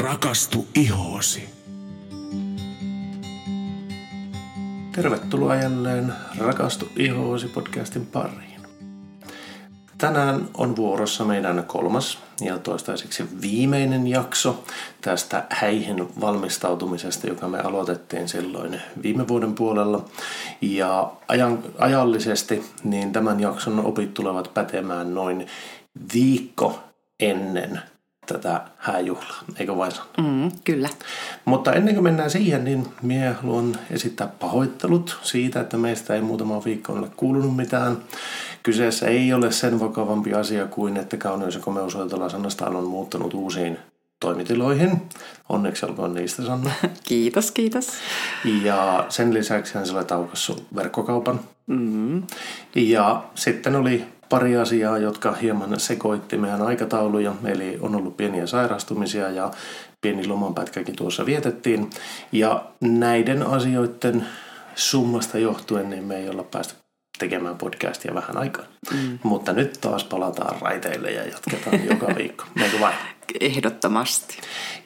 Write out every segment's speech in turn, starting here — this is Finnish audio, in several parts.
Rakastu ihoosi. Tervetuloa jälleen Rakastu ihoosi podcastin pariin. Tänään on vuorossa meidän kolmas ja toistaiseksi viimeinen jakso tästä häihin valmistautumisesta, joka me aloitettiin silloin viime vuoden puolella. Ja ajallisesti niin tämän jakson opit tulevat pätemään noin viikko ennen tätä hääjuhlaa, eikö vain Sanna? Kyllä. Mutta ennen kuin mennään siihen, niin minä haluan esittää pahoittelut siitä, että meistä ei muutama viikko ole kuulunut mitään. Kyseessä ei ole sen vakavampi asia kuin, että Kauneus ja Komeus Oitolla Sanna Style on muuttanut uusiin toimitiloihin. Onneksi olkoon niistä, Sanna. Kiitos, kiitos. Ja sen lisäksi hän olet aukaissut verkkokaupan. Ja sitten oli pari asiaa, jotka hieman sekoitti meidän aikatauluja, eli on ollut pieniä sairastumisia ja pieni lomanpätkäkin tuossa vietettiin. Ja näiden asioiden summasta johtuen niin me ei olla päästy tekemään podcastia vähän aikaa. Mutta nyt taas palataan raiteille ja jatketaan joka viikko. Meikö vain? Ehdottomasti.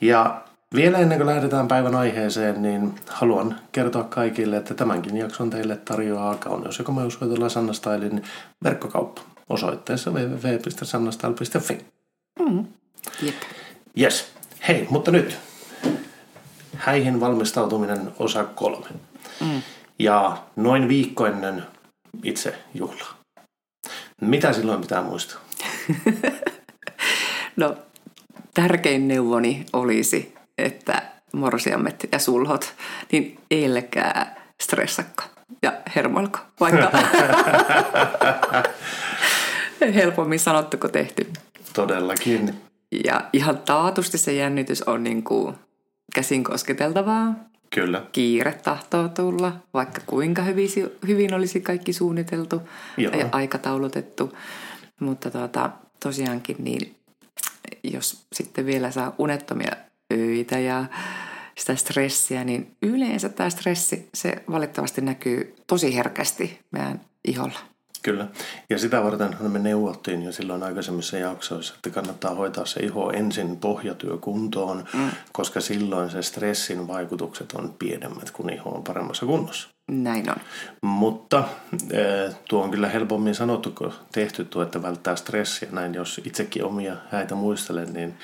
Ja vielä ennen kuin lähdetään päivän aiheeseen, niin haluan kertoa kaikille, että tämänkin jakson teille tarjoaa Kauneus ja Komeus Oitolla Sanna Stylen verkkokauppa osoitteessa www.sannastyle.fi. Jep. Yes. Hei, mutta nyt häihin valmistautuminen osa 3. Ja noin viikko ennen itse juhlaa. Mitä silloin pitää muistaa? No, tärkein neuvoni olisi, että morsiamet ja sulhot, niin älkää stressakko ja hermoilko, vaikka helpommin sanottu kuin tehty. Todellakin. Ja ihan taatusti se jännitys on niin kuin käsin kosketeltavaa. Kyllä. Kiire tahtoo tulla, vaikka kuinka hyvin olisi kaikki suunniteltu ja aikataulutettu. Mutta tosiaankin niin, jos sitten vielä saa unettomia öitä ja sitä stressiä, niin yleensä tämä stressi, se valitettavasti näkyy tosi herkästi meidän iholla. Kyllä. Ja sitä vartenhan me neuvottiin jo silloin aikaisemmissa jaksoissa, että kannattaa hoitaa se iho ensin pohjatyökuntoon, koska silloin se stressin vaikutukset on pienemmät, kun iho on paremmassa kunnossa. Näin on. Mutta tuo on kyllä helpommin sanottu kuin tehty tuo, että välttää stressiä. Näin jos itsekin omia häitä muistelen, niin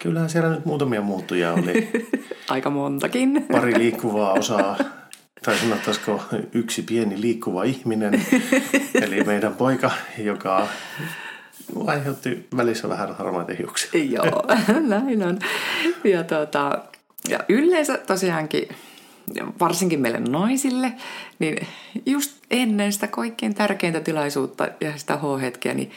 kyllähän siellä nyt muutamia muuttujia oli. Aika montakin. Pari liikkuvaa osaa. Tai sanottaisiko yksi pieni liikkuva ihminen, eli meidän poika, joka aiheutti välissä vähän harmaita hiuksia. Joo, näin on. Ja yleensä tosiaankin, varsinkin meille naisille, niin just ennen sitä kaikkein tärkeintä tilaisuutta ja sitä H-hetkeä, niin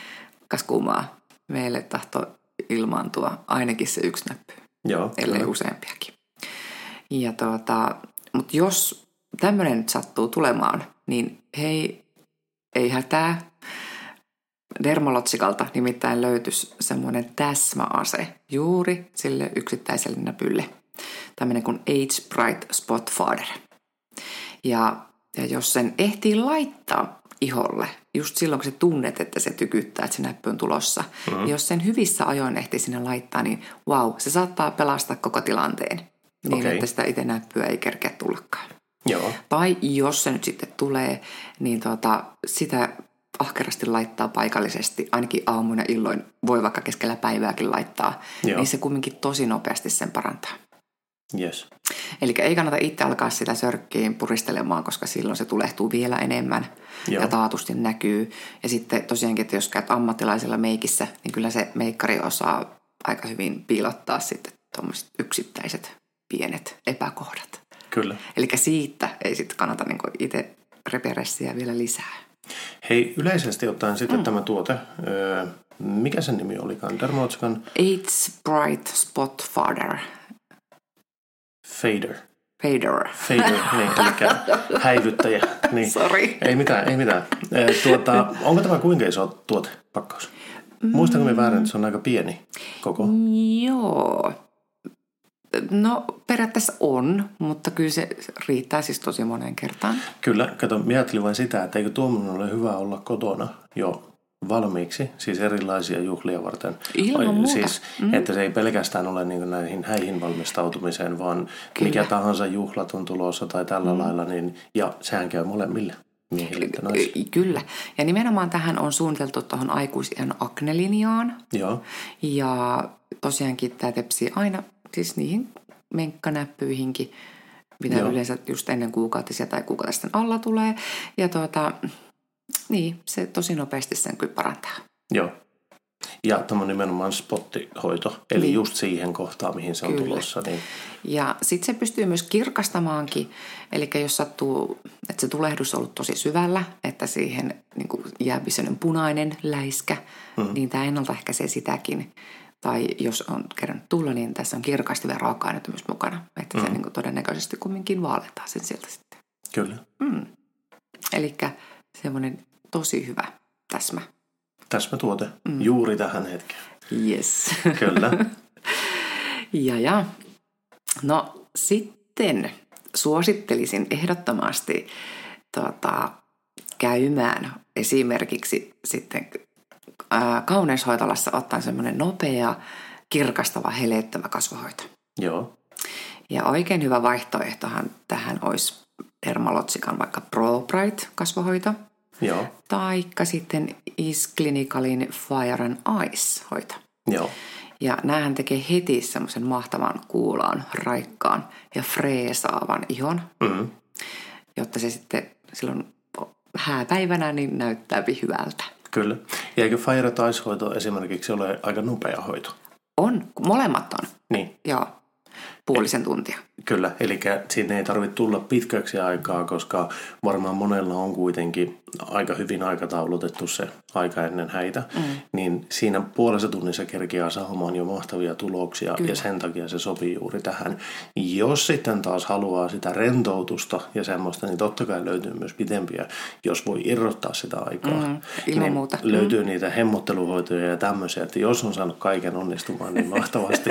kas kumaa, meille tahtoo ilmaantua ainakin se yksi näppy. Joo. Ellei useampiakin. Ja mutta jos tämmöinen nyt sattuu tulemaan, niin hei, ei hätää. Dermalogikalta nimittäin löytyisi semmoinen täsmäase juuri sille yksittäiselle näpylle. Tämmöinen kuin Age Bright Spot Fader. Ja jos sen ehtii laittaa iholle, just silloin kun sä tunnet, että se tykyttää, että se näppy on tulossa, niin jos sen hyvissä ajoin ehtii sinne laittaa, niin se saattaa pelastaa koko tilanteen. Niin, että sitä itse näppyä ei kerkeä tullakaan. Joo. Tai jos se nyt sitten tulee, niin sitä ahkerasti laittaa paikallisesti, ainakin aamuina illoin, voi vaikka keskellä päivääkin laittaa, niin se kumminkin tosi nopeasti sen parantaa. Yes. Eli ei kannata itse alkaa sitä sörkkiin puristelemaan, koska silloin se tulehtuu vielä enemmän ja taatusti näkyy. Ja sitten tosiaankin, että jos käyt ammattilaisella meikissä, niin kyllä se meikkari osaa aika hyvin piilottaa sitten tuommoiset yksittäiset pienet epäkohdat. Kyllä. Eli siitä ei sitten kannata niinku itse repressiä vielä lisää. Hei, yleisesti ottaen sitten tämä tuote, mikä sen nimi olikaan? Dermalogican? It's Bright Spot Fader. Fader, niin, eli häivyttäjä. Niin. Sori. Ei mitään. Onko tämä kuinka iso tuote, pakkaus? Muistanko me väärin, että se on aika pieni koko? Joo. No periaatteessa on, mutta kyllä se riittää siis tosi moneen kertaan. Kyllä, kato, minä ajattelin vain sitä, että eikö tuommoinen ole hyvä olla kotona jo valmiiksi, siis erilaisia juhlia varten. Ilman muuta. Siis, että se ei pelkästään ole niin näihin häihin valmistautumiseen, vaan kyllä, mikä tahansa juhlat on tulossa tai tällä lailla, niin, ja sehän käy molemmille. Kyllä. Ja nimenomaan tähän on suunniteltu tuohon aikuisiän aknelinjaan. Joo. Ja tosiaankin tämä tepsii aina siis niihin menkkanäppyihinkin, mitä yleensä just ennen kuukautisia tai kuukautisten alla tulee. Ja niin, se tosi nopeasti sen kyllä parantaa. Joo. Ja tämä on nimenomaan spottihoito, eli just siihen kohtaan, mihin se on tulossa. Niin. Ja sitten se pystyy myös kirkastamaankin, eli jos sattuu, että se tulehdus on ollut tosi syvällä, että siihen niin kuin jää sellainen punainen läiskä, niin tämä ennaltaehkäisee sitäkin. Tai jos on kerran tulla, niin tässä on kirkasti vielä raaka-ainetta myös mukana, että se niin kuin todennäköisesti kumminkin vaaletaan sen sieltä sitten. Kyllä. Mm. Eli semmoinen tosi hyvä täsmä. Täsmätuote juuri tähän hetkeen. Yes. Kyllä. ja. No sitten suosittelisin ehdottomasti käymään esimerkiksi sitten kauneushoitolassa ottaa semmoinen nopea, kirkastava, heleyttävä kasvohoito. Joo. Ja oikein hyvä vaihtoehtohan tähän olisi Dermalogican vaikka Pro Bright kasvohoito. Joo. Taikka sitten IS Clinicalin Fire and Ice hoito. Joo. Ja näähän tekee heti semmoisen mahtavan, kuulaan, raikkaan ja freesaavan ihon, jotta se sitten silloin hääpäivänä niin näyttää hyvältä. Kyllä. Ja eikö Fire and Ice hoito esimerkiksi ole aika nopea hoito? On. Molemmat on. Niin. Joo. Puolisen tuntia. Kyllä, eli siinä ei tarvitse tulla pitkäksi aikaa, koska varmaan monella on kuitenkin aika hyvin aikataulutettu se aika ennen häitä, niin siinä puolessa tunnissa kerkiää saamaan jo mahtavia tuloksia, kyllä, ja sen takia se sopii juuri tähän. Jos sitten taas haluaa sitä rentoutusta ja semmoista, niin totta kai löytyy myös pidempiä, jos voi irrottaa sitä aikaa. Ilman niin muuta. Löytyy niitä hemmotteluhoitoja ja tämmöisiä, että jos on saanut kaiken onnistumaan, niin mahtavasti,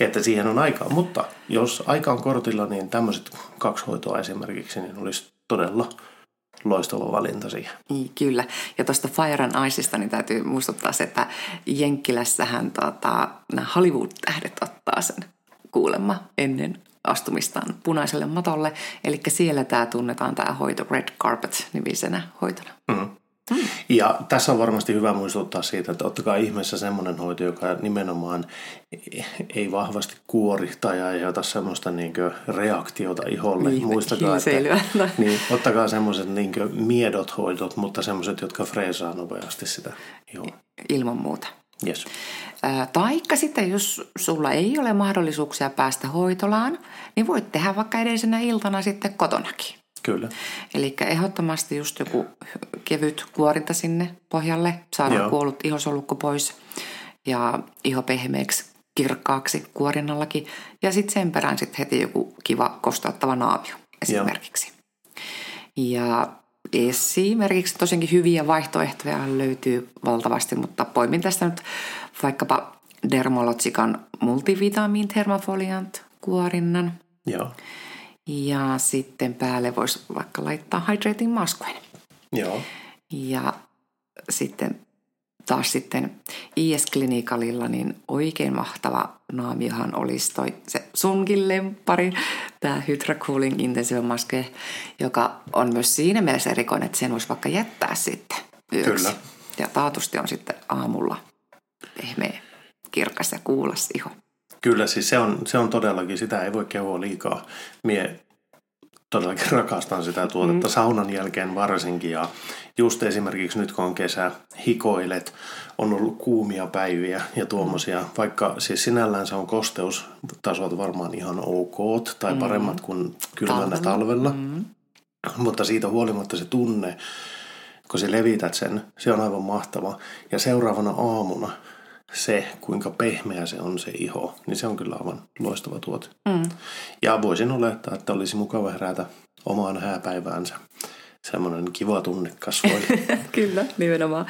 että siihen on aikaa. Mutta jos aika on kortilla, niin tämmöiset kaksi hoitoa esimerkiksi, niin olisi todella loistava valinta siihen. Kyllä. Ja tuosta Fire and Iceista niin täytyy muistuttaa se, että Jenkkilässähän nämä Hollywood-tähdet ottaa sen kuulemma ennen astumistaan punaiselle matolle. Eli siellä tämä tunnetaan tämä hoito Red Carpet-nimisenä hoitona. Ja tässä on varmasti hyvä muistuttaa siitä, että ottakaa ihmeessä semmoinen hoito, joka nimenomaan ei vahvasti kuori tai aiheuta semmoista reaktiota iholle. Muistakaa, että niin, ottakaa semmoiset miedot hoidot, mutta semmoiset, jotka freesaa nopeasti sitä ihoa. Ilman muuta. Yes. Taikka sitten, jos sulla ei ole mahdollisuuksia päästä hoitolaan, niin voit tehdä vaikka edellisenä iltana sitten kotonakin. Kyllä. Eli ehdottomasti just joku kevyt kuorinta sinne pohjalle, saadaan kuollut ihosolukko pois ja iho pehmeäksi, kirkkaaksi kuorinnallakin. Ja sitten sen perään sit heti joku kiva kosteuttava naamio esimerkiksi. Ja esimerkiksi tosiaankin hyviä vaihtoehtoja löytyy valtavasti, mutta poimin tästä nyt vaikkapa Dermalogican multivitamin thermofoliant kuorinnan. Joo. Ja sitten päälle voisi vaikka laittaa hydrating maskuen. Joo. Ja sitten taas sitten IS Clinicalilla niin oikein mahtava naamiohan olisi se sunkin lemppari, tämä Hydra Cooling Intensive Maske, joka on myös siinä mielessä erikoinen, että sen voisi vaikka jättää sitten yöksi. Kyllä. Ja taatusti on sitten aamulla pehmeä, kirkas ja kuulas iho. Kyllä, siis se on todellakin, sitä ei voi kehua liikaa. Mie todellakin rakastan sitä tuotetta saunan jälkeen varsinkin. Ja just esimerkiksi nyt kun on kesä, hikoilet, on ollut kuumia päiviä ja tuommoisia. Vaikka siis sinällään se on kosteustasot varmaan ihan ok tai paremmat kuin kylmänä talvella. Mutta siitä huolimatta se tunne, kun sä levität sen, se on aivan mahtava. Ja seuraavana aamuna se, kuinka pehmeä se on se iho, niin se on kyllä aivan loistava tuote. Ja voisin olettaa, että olisi mukava herätä omaan hääpäiväänsä. Semmoinen kiva tunne kasvoi. Kyllä, nimenomaan.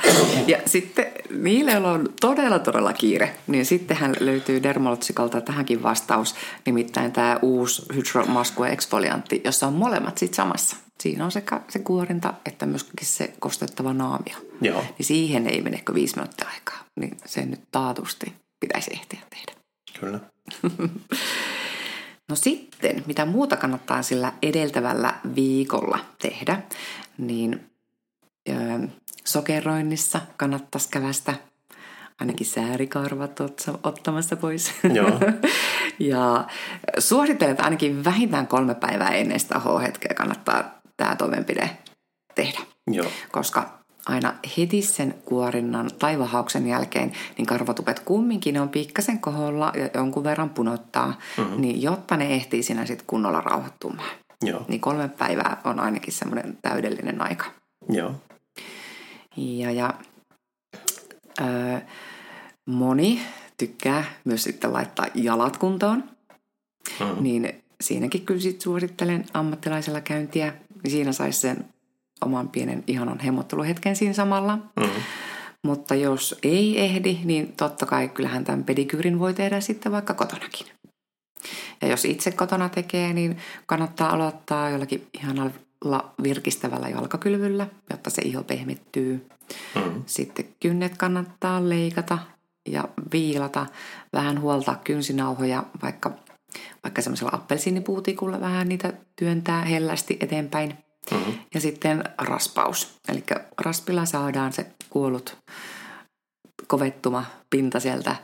Ja sitten niille, joilla on todella, todella kiire, niin sittenhän löytyy Dermalogicalta tähänkin vastaus, nimittäin tämä uusi Hydra Maskue Exfoliantti, jossa on molemmat sitten samassa. Siinä on sekä se kuorinta että myöskin se kostettava naamio. Joo. Niin siihen ei menekö 5 minuuttia aikaa. Niin se nyt taatusti pitäisi ehtiä tehdä. Kyllä. No sitten, mitä muuta kannattaa sillä edeltävällä viikolla tehdä, niin sokeroinnissa kannattaisi kävästä ainakin säärikarvat ottamassa pois. Joo. Ja suosittelen, että ainakin vähintään 3 päivää ennen sitä H-hetkeä kannattaa tämä toimenpide tehdä. Joo. Koska aina heti sen kuorinnan tai vahauksen jälkeen, niin karvatupet kumminkin on pikkasen koholla ja jonkun verran punottaa, niin jotta ne ehtii siinä sitten kunnolla rauhoittumaan. Joo. Niin 3 päivää on ainakin semmoinen täydellinen aika. Joo. Ja moni tykkää myös sitten laittaa jalat kuntoon, niin siinäkin kyllä sitten suosittelen ammattilaisella käyntiä, niin siinä saisi sen oman pienen ihanan hemmotteluhetken siinä samalla. Mm-hmm. Mutta jos ei ehdi, niin totta kai kyllähän tämän pedikyyrin voi tehdä sitten vaikka kotonakin. Ja jos itse kotona tekee, niin kannattaa aloittaa jollakin ihanalla virkistävällä jalkakylvyllä, jotta se iho pehmittyy. Mm-hmm. Sitten kynnet kannattaa leikata ja viilata, vähän huoltaa kynsinauhoja, vaikka semmoisella appelsiinipuutikulla vähän niitä työntää hellästi eteenpäin. Mm-hmm. Ja sitten raspaus. Eli raspilla saadaan se kuollut kovettuma pinta sieltä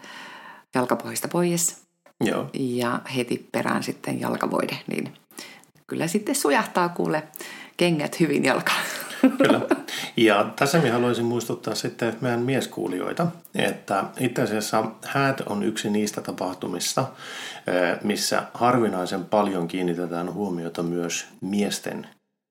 jalkapohjista pois. Joo. Ja heti perään sitten jalkavoide. Niin kyllä sitten sujahtaa kuule kengät hyvin jalkaan. Kyllä. Ja tässä minä haluaisin muistuttaa sitten meidän mieskuulijoita, että itse asiassa häät on yksi niistä tapahtumista, missä harvinaisen paljon kiinnitetään huomiota myös miesten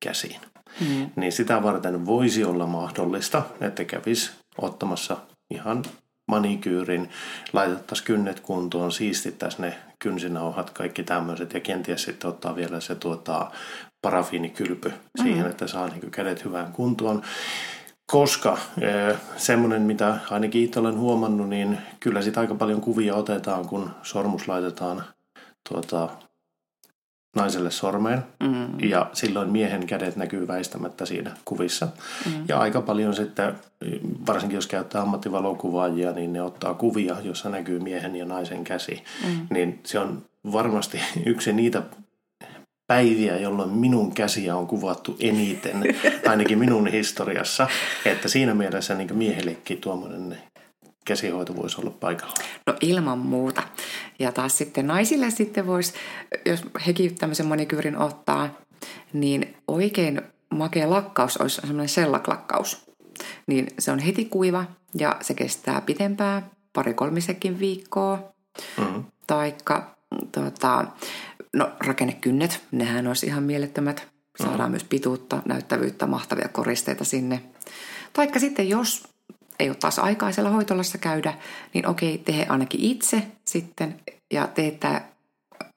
käsiin. Mm. Niin sitä varten voisi olla mahdollista, että kävisi ottamassa ihan manikyyrin, laitettaisiin kynnet kuntoon, siistittäisiin ne kynsinauhat, kaikki tämmöiset ja kenties sitten ottaa vielä se parafiinikylpy siihen, että saa niin kädet hyvään kuntoon. Koska semmoinen, mitä ainakin itse olen huomannut, niin kyllä sitä aika paljon kuvia otetaan, kun sormus laitetaan naiselle sormeen, ja silloin miehen kädet näkyy väistämättä siinä kuvissa. Ja aika paljon sitten, varsinkin jos käyttää ammattivalokuvaajia, niin ne ottaa kuvia, jossa näkyy miehen ja naisen käsi. Niin se on varmasti yksi niitä päiviä, jolloin minun käsiä on kuvattu eniten, ainakin minun historiassa. Että siinä mielessä niin miehellekin tuommoinen käsihoito voisi olla paikallaan. No ilman muuta. Ja taas sitten naisille sitten voisi, jos hekin tämmöisen manikyyrin ottaa, niin oikein makea lakkaus olisi semmoinen sellaklakkaus. Niin se on heti kuiva ja se kestää pitempää, 2-3 viikkoa. Mm-hmm. Taikka rakennekynnet, nehän olisi ihan mielettömät. Saadaan myös pituutta, näyttävyyttä, mahtavia koristeita sinne. Taikka sitten jos ei ole taas aikaisella hoitolassa käydä, niin okei, tehe ainakin itse sitten ja tee tämä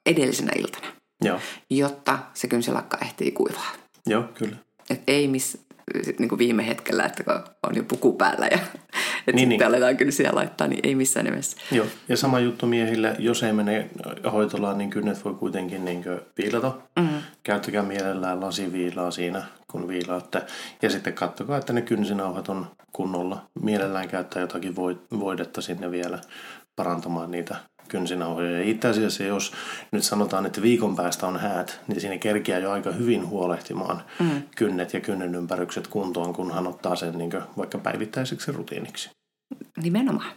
edellisenä iltana, joo, jotta se kynsilakka ehtii kuivaa. Joo, kyllä. Et ei niin viime hetkellä, että on jo puku päällä ja sitten aletaan kynsiä laittaa, niin ei missään nimessä. Joo, ja sama juttu miehille, jos ei mene hoitolaan, niin kynnet voi kuitenkin viilata. Mm-hmm. Käyttäkää mielellään lasiviilaa siinä, kun viilaatte. Ja sitten katsokaa, että ne kynsinauhat on kunnolla. Mielellään käyttää jotakin voidetta sinne vielä parantamaan niitä kynsinauhoja. Ja itse asiassa, jos nyt sanotaan, että viikon päästä on häät, niin siinä kerkiää jo aika hyvin huolehtimaan kynnet ja kynnen ympärykset kuntoon, kunhan ottaa sen vaikka päivittäiseksi rutiiniksi. Nimenomaan.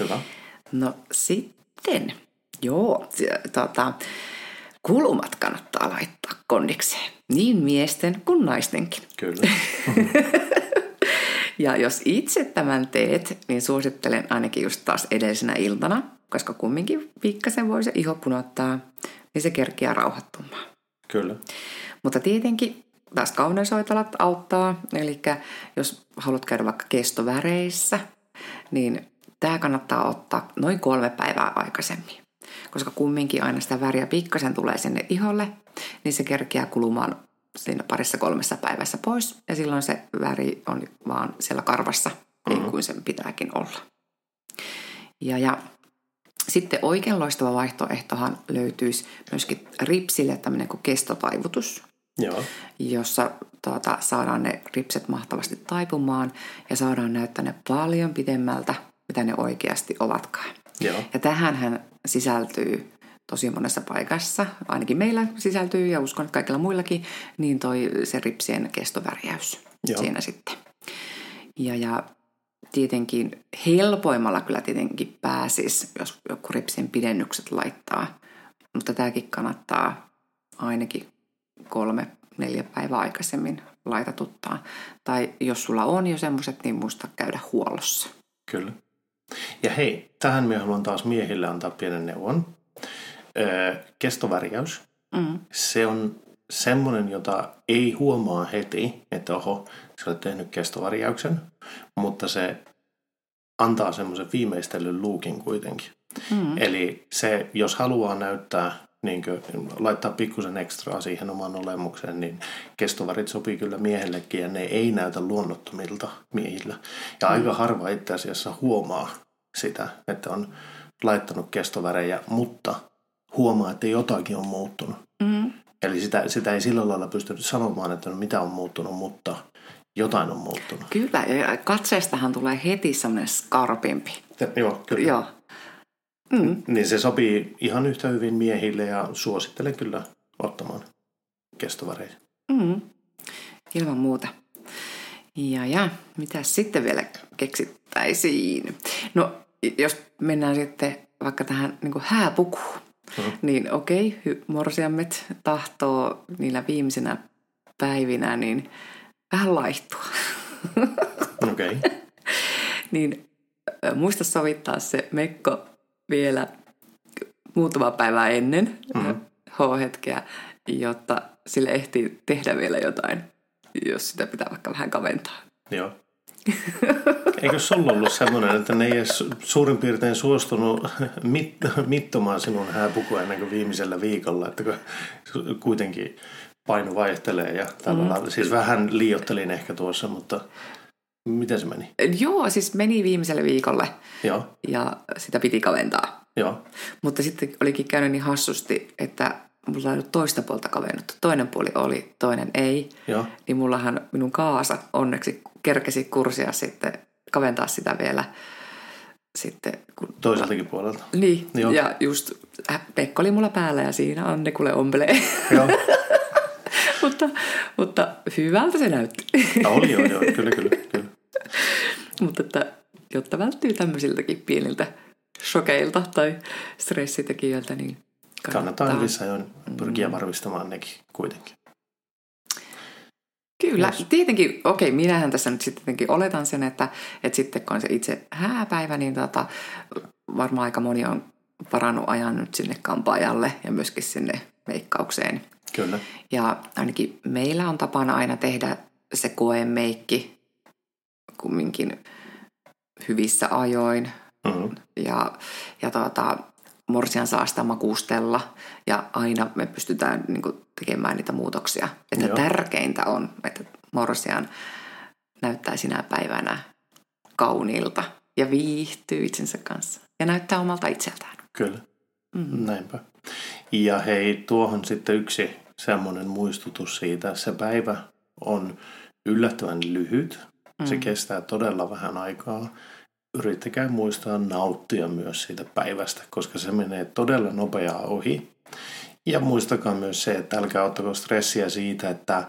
Hyvä. No sitten, kulumat kannattaa laittaa kondikseen. Niin miesten kuin naistenkin. Kyllä. Ja jos itse tämän teet, niin suosittelen ainakin just taas edellisenä iltana, koska kumminkin pikkasen voi se iho punottaa, niin se kerkiää rauhoittumaan. Kyllä. Mutta tietenkin taas kauneusoitalat auttaa, eli jos haluat käydä vaikka kestoväreissä, niin tämä kannattaa ottaa noin 3 päivää aikaisemmin. Koska kumminkin aina sitä väriä pikkasen tulee sinne iholle, niin se kerkiää kulumaan siinä 2-3 päivässä pois. Ja silloin se väri on vaan siellä karvassa, niin kuin sen pitääkin olla. Ja sitten oikein loistava vaihtoehtohan löytyisi myöskin ripsille tämmöinen kuin kestotaivutus. Joo. Jossa saadaan ne ripset mahtavasti taipumaan ja saadaan näyttää ne paljon pidemmältä, mitä ne oikeasti ovatkaan. Joo. Ja tähänhän sisältyy tosi monessa paikassa, ainakin meillä sisältyy ja uskon, että kaikilla muillakin, niin se ripsien kestovärjäys siinä sitten. Ja tietenkin helpoimmalla kyllä tietenkin pääsisi, jos joku ripsien pidennykset laittaa, mutta tämäkin kannattaa ainakin 3-4 päivää aikaisemmin laitatuttaa. Tai jos sulla on jo semmoiset, niin muista käydä huollossa. Kyllä. Ja hei, tähän minä haluan taas miehille antaa pienen neuvon. Kestovärjäys. Mm. Se on semmoinen, jota ei huomaa heti, että oho, sä olet tehnyt kestovärjäyksen, mutta se antaa semmoisen viimeistellyn luukin kuitenkin. Mm. Eli se, jos haluaa näyttää, niin kuin, laittaa pikkusen ekstraa siihen omaan olemukseen, niin kestovärit sopii kyllä miehellekin ja ne ei näytä luonnottomilta miehillä. Ja aika harva itse asiassa huomaa sitä, että on laittanut kestovärejä, mutta huomaa, että jotakin on muuttunut. Mm. Eli sitä ei sillä lailla pystynyt sanomaan, että mitä on muuttunut, mutta jotain on muuttunut. Kyllä, ja katseestahan tulee heti semmoinen skarpimpi. Joo, kyllä. Joo. Mm. Niin se sopii ihan yhtä hyvin miehille ja suosittelen kyllä ottamaan kestoväreitä. Mm. Ilman muuta. Ja mitä sitten vielä keksittäisiin? No, jos mennään sitten vaikka tähän niin kuin hääpukuun, niin okei, morsiammet tahtoo niillä viimeisenä päivinä niin vähän laihtua. Okei. Okay. Niin muista sovittaa se mekko vielä muutama päivä ennen H-hetkeä, jotta sille ehtii tehdä vielä jotain, jos sitä pitää vaikka vähän kaventaa. Joo. Eikö sulla ollut semmoinen, että ne ei edes suurin piirtein suostunut mittomaan sinun hääpukua ennen kuin viimeisellä viikolla, että kuitenkin paino vaihtelee ja tällä siis vähän liioittelin ehkä tuossa, mutta... Miten se meni? Joo, siis meni viimeiselle viikolle. Joo. Ja sitä piti kaventaa. Joo. Mutta sitten olikin käynyt niin hassusti, että mulla ei ollut toista puolta kavennuttu. Toinen puoli oli, toinen ei. Joo. Niin mullahan minun kaasa onneksi kerkesi kurssia sitten kaventaa sitä vielä. Sitten, kun toiseltakin puolelta. Niin, joo. Ja just pekko oli mulla päällä ja siinä Anne kuule ompelee. Joo. Mutta hyvältä se näytti. Oli joo, kyllä. Mutta että, jotta välttyy tämmöisiltäkin pieniltä shokeilta tai stressitekijöiltä, niin kannattaa hyvissä ajoin pyrkiä varmistamaan nekin kuitenkin. Kyllä, yes. Tietenkin, okei, minähän tässä nyt sitten oletan sen, että sitten kun on se itse hääpäivä, niin varmaan aika moni on varannut ajan nyt sinne kampaajalle ja myöskin sinne meikkaukseen. Kyllä. Ja ainakin meillä on tapana aina tehdä se koemeikki kumminkin hyvissä ajoin ja morsian saa sitä makustella ja aina me pystytään niin kuin, tekemään niitä muutoksia. Että tärkeintä on, että morsian näyttää sinä päivänä kauniilta ja viihtyy itsensä kanssa ja näyttää omalta itseltään. Kyllä, näinpä. Ja hei, tuohon sitten yksi semmoinen muistutus siitä. Se päivä on yllättävän lyhyt. Se kestää todella vähän aikaa. Yrittäkää muistaa nauttia myös siitä päivästä, koska se menee todella nopeaa ohi. Ja muistakaa myös se, että älkää ottako stressiä siitä, että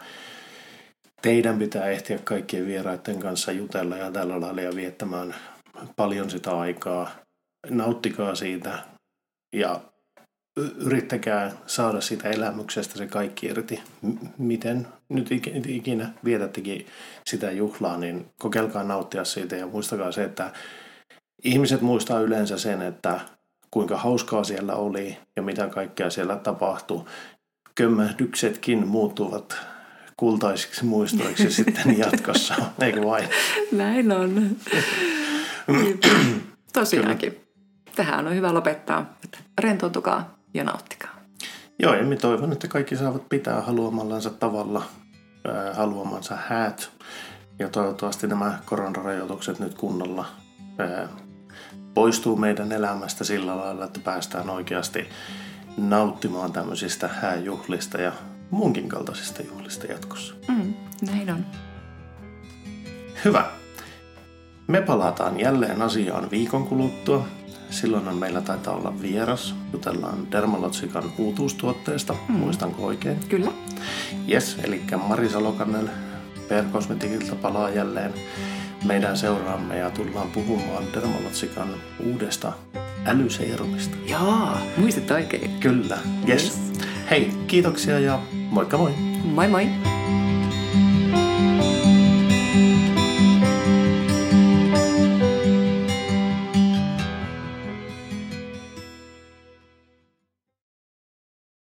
teidän pitää ehtiä kaikkien vieraiden kanssa jutella ja tällä lailla ja viettämään paljon sitä aikaa. Nauttikaa siitä ja yrittäkää saada siitä elämyksestä se kaikki irti. Miten nyt ikinä vietättekin sitä juhlaa, niin kokeilkaa nauttia siitä ja muistakaa se, että ihmiset muistaa yleensä sen, että kuinka hauskaa siellä oli ja mitä kaikkea siellä tapahtui. Kömmähdyksetkin muuttuvat kultaisiksi muistoiksi sitten jatkossa, eikö vain? Näin on. Tosiaankin. Kyllä. Tähän on hyvä lopettaa. Rentoutukaa ja nauttikaa. Joo, ja minä toivon, että kaikki saavat pitää haluamallansa tavalla haluamansa häät. Ja toivottavasti nämä koronarajoitukset nyt kunnolla poistuu meidän elämästä sillä lailla, että päästään oikeasti nauttimaan tämmöisistä hääjuhlista ja muunkin kaltaisista juhlista jatkossa. Näin on. Hyvä. Me palataan jälleen asiaan viikon kuluttua. Silloinhan meillä taitaa olla vieras. Jutellaan Dermalogican uutuustuotteesta, muistanko oikein? Kyllä. Jes, eli Mari Salokanel PR Kosmetikilta palaa jälleen meidän seuraamme ja tullaan puhumaan Dermalogican uudesta älyseerumista. Jaa, muistat oikein. Kyllä, jes. Hei, kiitoksia ja moikka moi. Moi moi.